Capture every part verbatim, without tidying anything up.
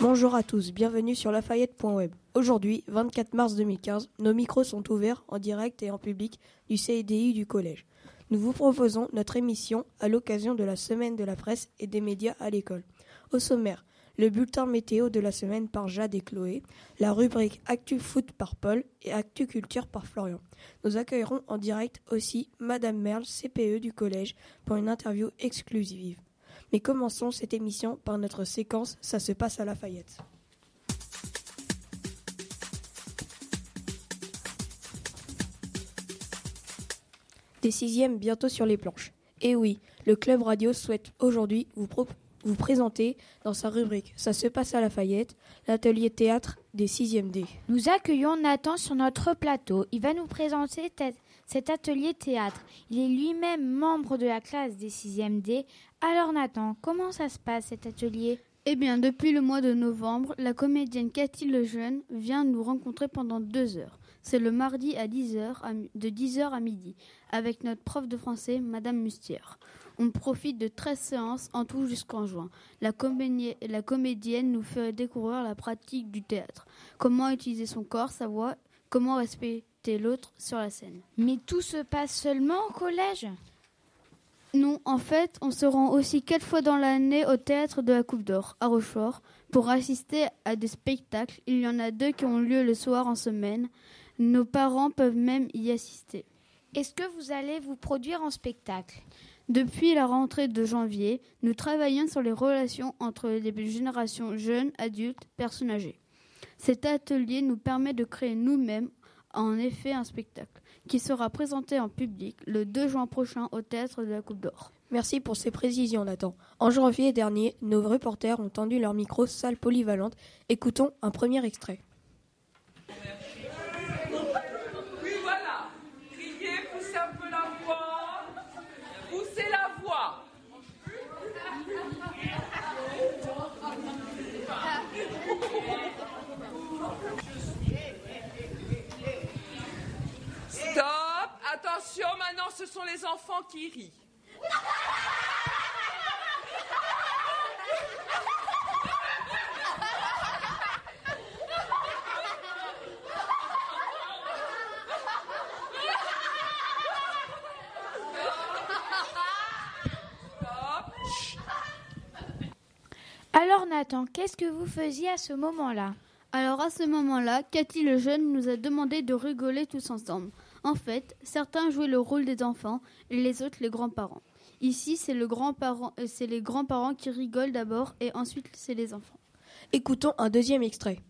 Bonjour à tous, bienvenue sur Lafayette point web. Aujourd'hui, vingt-quatre mars deux mille quinze, nos micros sont ouverts en direct et en public du C D I du collège. Nous vous proposons notre émission à l'occasion de la semaine de la presse et des médias à l'école. Au sommaire, le bulletin météo de la semaine par Jade et Chloé, la rubrique Actu Foot par Paul et Actu Culture par Florian. Nous accueillerons en direct aussi Madame Merle, C P E du collège, pour une interview exclusive. Mais commençons cette émission par notre séquence « Ça se passe à Lafayette ». Des sixièmes bientôt sur les planches. Et oui, le Club Radio souhaite aujourd'hui vous, pro- vous présenter dans sa rubrique « Ça se passe à Lafayette », l'atelier théâtre des sixièmes D. Nous accueillons Nathan sur notre plateau. Il va nous présenter... T- Cet atelier théâtre, il est lui-même membre de la classe des sixième D. Alors Nathan, comment ça se passe cet atelier ? Eh bien, depuis le mois de novembre, la comédienne Cathy Lejeune vient nous rencontrer pendant deux heures. C'est le mardi à dix heures, de dix heures à midi, avec notre prof de français, Madame Mustière. On profite de treize séances en tout jusqu'en juin. La comédienne, la comédienne nous fait découvrir la pratique du théâtre, comment utiliser son corps, sa voix, comment respecter l'autre sur la scène. Mais tout se passe seulement au collège ? Non, en fait, on se rend aussi quatre fois dans l'année au Théâtre de la Coupe d'Or, à Rochefort, pour assister à des spectacles. Il y en a deux qui ont lieu le soir en semaine. Nos parents peuvent même y assister. Est-ce que vous allez vous produire en spectacle ? Depuis la rentrée de janvier, nous travaillons sur les relations entre les générations jeunes, adultes, personnes âgées. Cet atelier nous permet de créer nous-mêmes en effet un spectacle qui sera présenté en public le deux juin prochain au Théâtre de la Coupe d'Or. Merci pour ces précisions, Nathan. En janvier dernier, nos reporters ont tendu leur micro salle polyvalente. Écoutons un premier extrait. Oui, voilà. Criez, poussez un peu la voix. Poussez la voix. Stop! Attention, maintenant, ce sont les enfants qui rient. Alors, Nathan, qu'est-ce que vous faisiez à ce moment-là? Alors, à ce moment-là, Cathy Lejeune nous a demandé de rigoler tous ensemble. En fait, certains jouaient le rôle des enfants et les autres les grands-parents. Ici, c'est, le grand-parent, c'est les grands-parents qui rigolent d'abord et ensuite, c'est les enfants. Écoutons un deuxième extrait.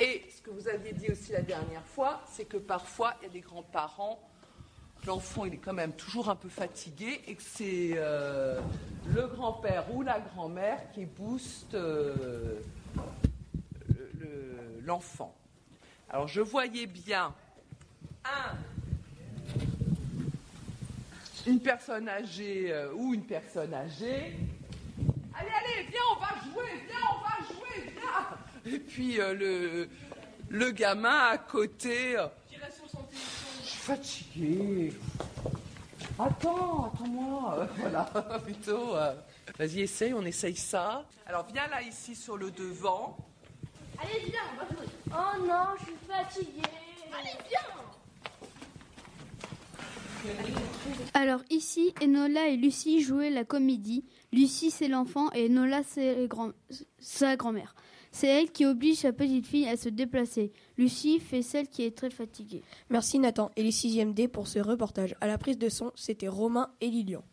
Et ce que vous aviez dit aussi la dernière fois, c'est que parfois, il y a des grands-parents, l'enfant, il est quand même toujours un peu fatigué et que c'est euh, le grand-père ou la grand-mère qui booste euh, le, le, l'enfant. Alors, je voyais bien un, une personne âgée euh, ou une personne âgée. Allez, allez, viens, on va jouer, viens, on va jouer, viens. Et puis, euh, le, le gamin à côté. Euh, je suis fatigué. Attends, attends-moi. Euh, voilà, plutôt. Euh, vas-y, essaye, on essaye ça. Alors, viens là, ici, sur le devant. Allez, viens, on va jouer. Oh non, je suis fatiguée. Allez, viens. Alors ici, Enola et Lucie jouaient la comédie. Lucie, c'est l'enfant et Enola, c'est grand... sa grand-mère. C'est elle qui oblige sa petite fille à se déplacer. Lucie fait celle qui est très fatiguée. Merci Nathan et les sixième D pour ce reportage. À la prise de son, c'était Romain et Lilian.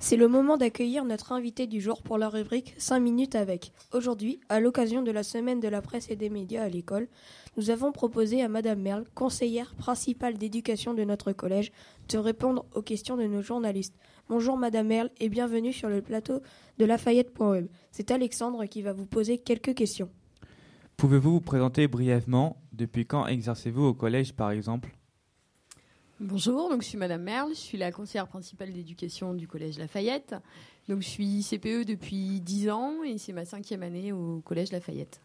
C'est le moment d'accueillir notre invité du jour pour la rubrique cinq minutes avec. Aujourd'hui, à l'occasion de la semaine de la presse et des médias à l'école, nous avons proposé à Madame Merle, conseillère principale d'éducation de notre collège, de répondre aux questions de nos journalistes. Bonjour Madame Merle et bienvenue sur le plateau de Lafayette point web. C'est Alexandre qui va vous poser quelques questions. Pouvez-vous vous présenter brièvement ? Depuis quand exercez-vous au collège par exemple ? Bonjour, donc je suis Madame Merle, je suis la conseillère principale d'éducation du Collège Lafayette. Donc je suis C P E depuis dix ans et c'est ma cinquième année au Collège Lafayette.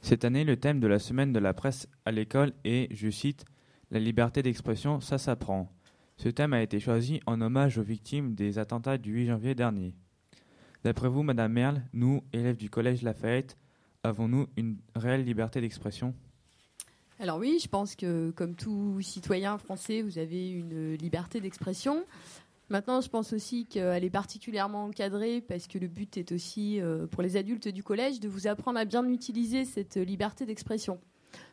Cette année, le thème de la semaine de la presse à l'école est, je cite, La liberté d'expression, ça s'apprend. Ce thème a été choisi en hommage aux victimes des attentats du huit janvier dernier. D'après vous, Madame Merle, nous, élèves du collège Lafayette, avons-nous une réelle liberté d'expression ? Alors oui, je pense que comme tout citoyen français, vous avez une liberté d'expression. Maintenant, je pense aussi qu'elle est particulièrement encadrée parce que le but est aussi, euh, pour les adultes du collège, de vous apprendre à bien utiliser cette liberté d'expression.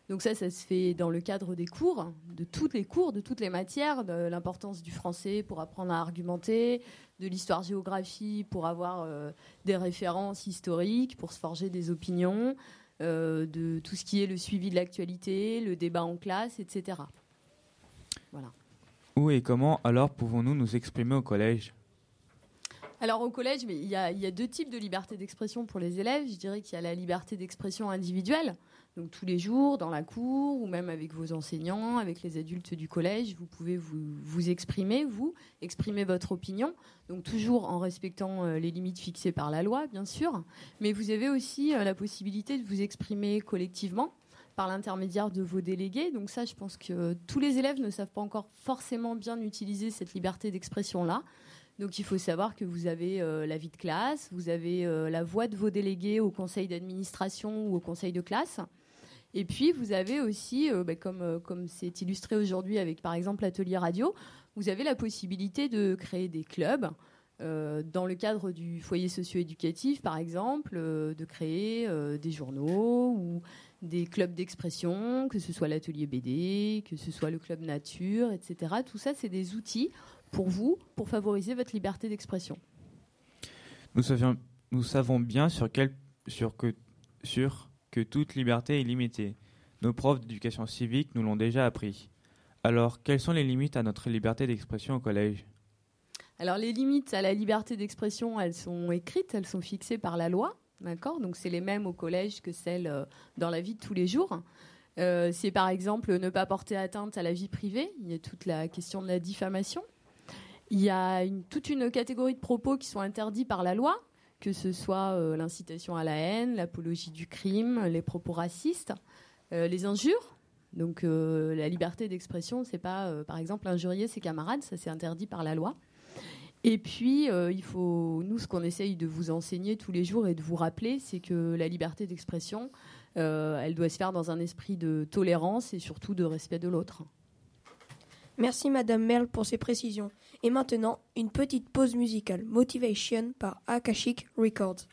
Donc ça, ça se fait dans le cadre des cours, de tous les cours, de toutes les matières, de l'importance du français pour apprendre à argumenter, de l'histoire-géographie pour avoir euh, des références historiques, pour se forger des opinions, euh, de tout ce qui est le suivi de l'actualité, le débat en classe, et cetera. Voilà. Où et comment, alors, pouvons-nous nous exprimer au collège ? Alors, au collège, mais il y a, il y a deux types de liberté d'expression pour les élèves. Je dirais qu'il y a la liberté d'expression individuelle. Donc, tous les jours, dans la cour, ou même avec vos enseignants, avec les adultes du collège, vous pouvez vous, vous exprimer, vous, exprimer votre opinion. Donc, toujours en respectant les limites fixées par la loi, bien sûr. Mais vous avez aussi la possibilité de vous exprimer collectivement, par l'intermédiaire de vos délégués. Donc ça, je pense que tous les élèves ne savent pas encore forcément bien utiliser cette liberté d'expression-là. Donc il faut savoir que vous avez euh, l'avis de classe, vous avez euh, la voix de vos délégués au conseil d'administration ou au conseil de classe. Et puis vous avez aussi, euh, bah, comme, euh, comme c'est illustré aujourd'hui avec par exemple l'atelier radio, vous avez la possibilité de créer des clubs, Euh, dans le cadre du foyer socio-éducatif, par exemple, euh, de créer euh, des journaux ou des clubs d'expression, que ce soit l'atelier B D, que ce soit le club nature, et cetera. Tout ça, c'est des outils pour vous, pour favoriser votre liberté d'expression. Nous savions, nous savons bien sur, quel, sur, que, sur que toute liberté est limitée. Nos profs d'éducation civique nous l'ont déjà appris. Alors, quelles sont les limites à notre liberté d'expression au collège ? Alors, les limites à la liberté d'expression, elles sont écrites, elles sont fixées par la loi, d'accord ? Donc, c'est les mêmes au collège que celles dans la vie de tous les jours. Euh, c'est, par exemple, ne pas porter atteinte à la vie privée. Il y a toute la question de la diffamation. Il y a une, toute une catégorie de propos qui sont interdits par la loi, que ce soit euh, l'incitation à la haine, l'apologie du crime, les propos racistes, euh, les injures. Donc, euh, la liberté d'expression, c'est pas, euh, par exemple, injurier ses camarades. Ça, c'est interdit par la loi. Et puis, euh, il faut, nous, ce qu'on essaye de vous enseigner tous les jours et de vous rappeler, c'est que la liberté d'expression, euh, elle doit se faire dans un esprit de tolérance et surtout de respect de l'autre. Merci, Madame Merle, pour ces précisions. Et maintenant, une petite pause musicale. Motivation par Akashic Records.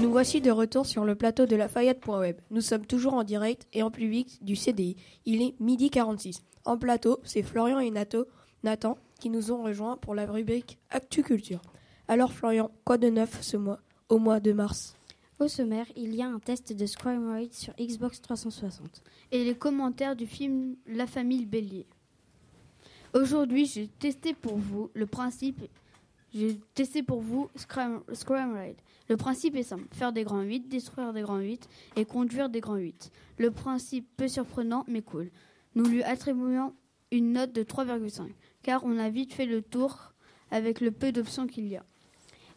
Nous voici de retour sur le plateau de Lafayette point web. Nous sommes toujours en direct et en public du C D I. Il est midi quarante-six. En plateau, c'est Florian et Nato, Nathan qui nous ont rejoints pour la rubrique Actu Culture. Alors Florian, quoi de neuf ce mois, au mois de mars ? Au sommaire, il y a un test de Scram Ride sur Xbox trois cent soixante et les commentaires du film La famille Bélier. Aujourd'hui, j'ai testé pour vous le principe... J'ai testé pour vous Scram, Scram Ride. Le principe est simple, faire des grands huit, détruire des grands huit et conduire des grands huit. Le principe peu surprenant mais cool. Nous lui attribuons une note de trois virgule cinq car on a vite fait le tour avec le peu d'options qu'il y a.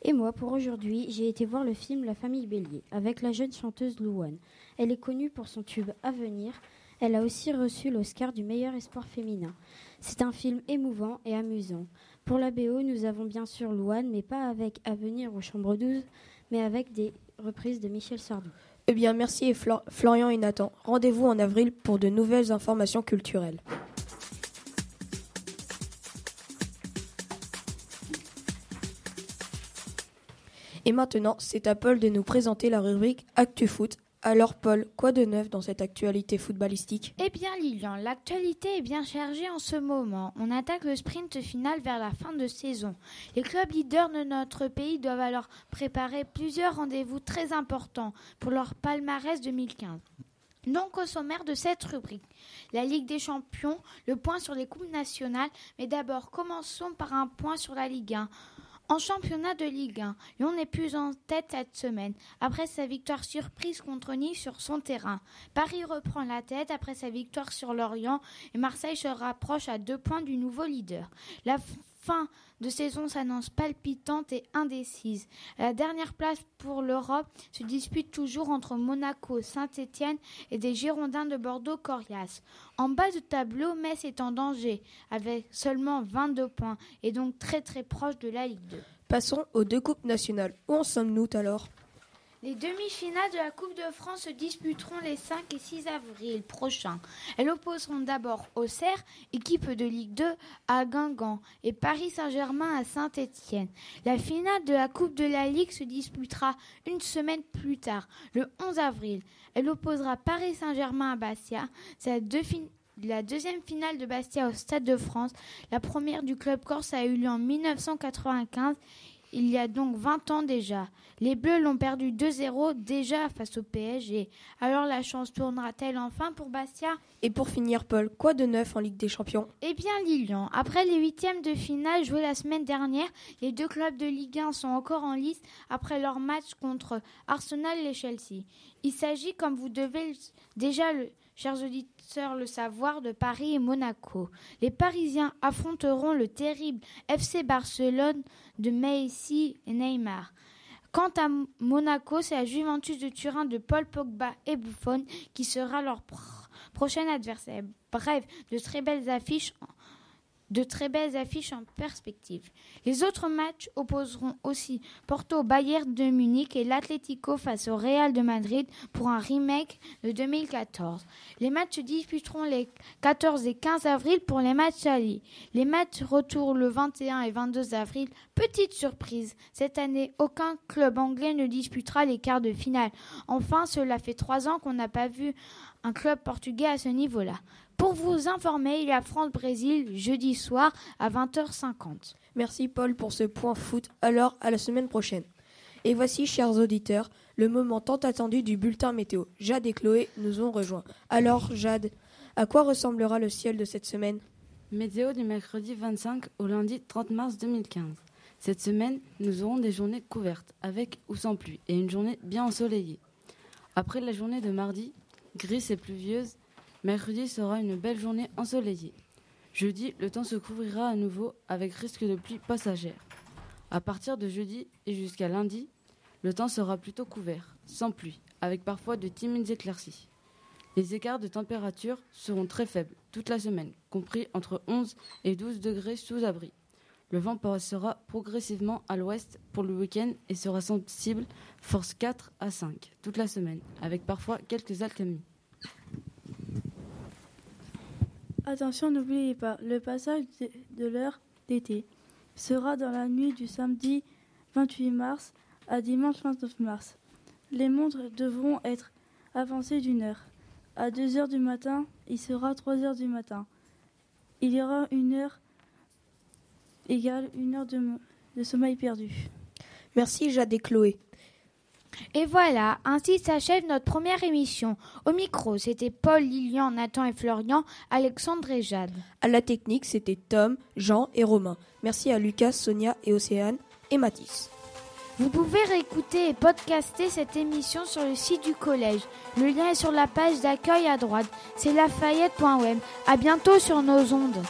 Et moi pour aujourd'hui, j'ai été voir le film La famille Bélier avec la jeune chanteuse Louane. Elle est connue pour son tube Avenir. Elle a aussi reçu l'Oscar du meilleur espoir féminin. C'est un film émouvant et amusant. Pour la B O, nous avons bien sûr Louane, mais pas avec Avenir ou Chambre douze, mais avec des reprises de Michel Sardou. Eh bien, merci et Flor- Florian et Nathan. Rendez-vous en avril pour de nouvelles informations culturelles. Et maintenant, c'est à Paul de nous présenter la rubrique Actu Foot. Alors Paul, quoi de neuf dans cette actualité footballistique ? Eh bien Lilian, l'actualité est bien chargée en ce moment. On attaque le sprint final vers la fin de saison. Les clubs leaders de notre pays doivent alors préparer plusieurs rendez-vous très importants pour leur palmarès deux mille quinze. Donc au sommaire de cette rubrique, la Ligue des Champions, le point sur les coupes nationales. Mais d'abord, commençons par un point sur la Ligue un. En championnat de Ligue un, Lyon n'est plus en tête cette semaine après sa victoire surprise contre Nice sur son terrain. Paris reprend la tête après sa victoire sur Lorient et Marseille se rapproche à deux points du nouveau leader. La fin de saison s'annonce palpitante et indécise. La dernière place pour l'Europe se dispute toujours entre Monaco, Saint-Étienne et des Girondins de Bordeaux coriaces. En bas de tableau, Metz est en danger avec seulement vingt-deux points et donc très très proche de la Ligue deux. Passons aux deux coupes nationales. Où en sommes-nous alors ? Les demi-finales de la Coupe de France se disputeront les cinq et six avril prochains. Elles opposeront d'abord Auxerre, équipe de Ligue deux, à Guingamp et Paris Saint-Germain à Saint-Étienne. La finale de la Coupe de la Ligue se disputera une semaine plus tard, le onze avril. Elle opposera Paris Saint-Germain à Bastia. C'est la deux finale. La deuxième finale de Bastia au Stade de France, la première du club corse, a eu lieu en dix-neuf cent quatre-vingt-quinze, il y a donc vingt ans déjà. Les Bleus l'ont perdu deux zéro déjà face au P S G. Alors la chance tournera-t-elle enfin pour Bastia ? Et pour finir, Paul, quoi de neuf en Ligue des Champions ? Eh bien Lilian, après les huitièmes de finale joués la semaine dernière, les deux clubs de Ligue un sont encore en lice après leur match contre Arsenal et Chelsea. Il s'agit, comme vous devez déjà le... chers auditeurs, le savoir de Paris et Monaco. Les Parisiens affronteront le terrible F C Barcelone de Messi et Neymar. Quant à Monaco, c'est la Juventus de Turin de Paul Pogba et Buffon qui sera leur pr- prochain adversaire. Bref, de très belles affiches en... De très belles affiches en perspective. Les autres matchs opposeront aussi Porto au Bayern de Munich et l'Atlético face au Real de Madrid pour un remake de deux mille quatorze. Les matchs se disputeront les quatorze et quinze avril pour les matchs allés. Les matchs retour le vingt et un et vingt-deux avril. Petite surprise, cette année, aucun club anglais ne disputera les quarts de finale. Enfin, cela fait trois ans qu'on n'a pas vu un club portugais à ce niveau-là. Pour vous informer, il y a France-Brésil jeudi soir à vingt heures cinquante. Merci Paul pour ce point foot. Alors, à la semaine prochaine. Et voici, chers auditeurs, le moment tant attendu du bulletin météo. Jade et Chloé nous ont rejoints. Alors, Jade, à quoi ressemblera le ciel de cette semaine ? Météo du mercredi vingt-cinq au lundi trente mars deux mille quinze. Cette semaine, nous aurons des journées couvertes, avec ou sans pluie, et une journée bien ensoleillée. Après la journée de mardi, grise et pluvieuse, mercredi sera une belle journée ensoleillée. Jeudi, le temps se couvrira à nouveau avec risque de pluie passagère. À partir de jeudi et jusqu'à lundi, le temps sera plutôt couvert, sans pluie, avec parfois de timides éclaircies. Les écarts de température seront très faibles toute la semaine, compris entre onze et douze degrés sous abri. Le vent passera progressivement à l'ouest pour le week-end et sera sensible force quatre à cinq toute la semaine, avec parfois quelques alcamies. Attention, n'oubliez pas, le passage de l'heure d'été sera dans la nuit du samedi vingt-huit mars à dimanche vingt-neuf mars. Les montres devront être avancées d'une heure. À deux heures du matin, il sera trois heures du matin. Il y aura une heure égale une heure de, de sommeil perdu. Merci Jade et Chloé. Et voilà, ainsi s'achève notre première émission. Au micro, c'était Paul, Lilian, Nathan et Florian, Alexandre et Jade. À la technique, c'était Tom, Jean et Romain. Merci à Lucas, Sonia et Océane et Mathis. Vous pouvez réécouter et podcaster cette émission sur le site du collège. Le lien est sur la page d'accueil à droite. C'est lafayette point web. À bientôt sur nos ondes.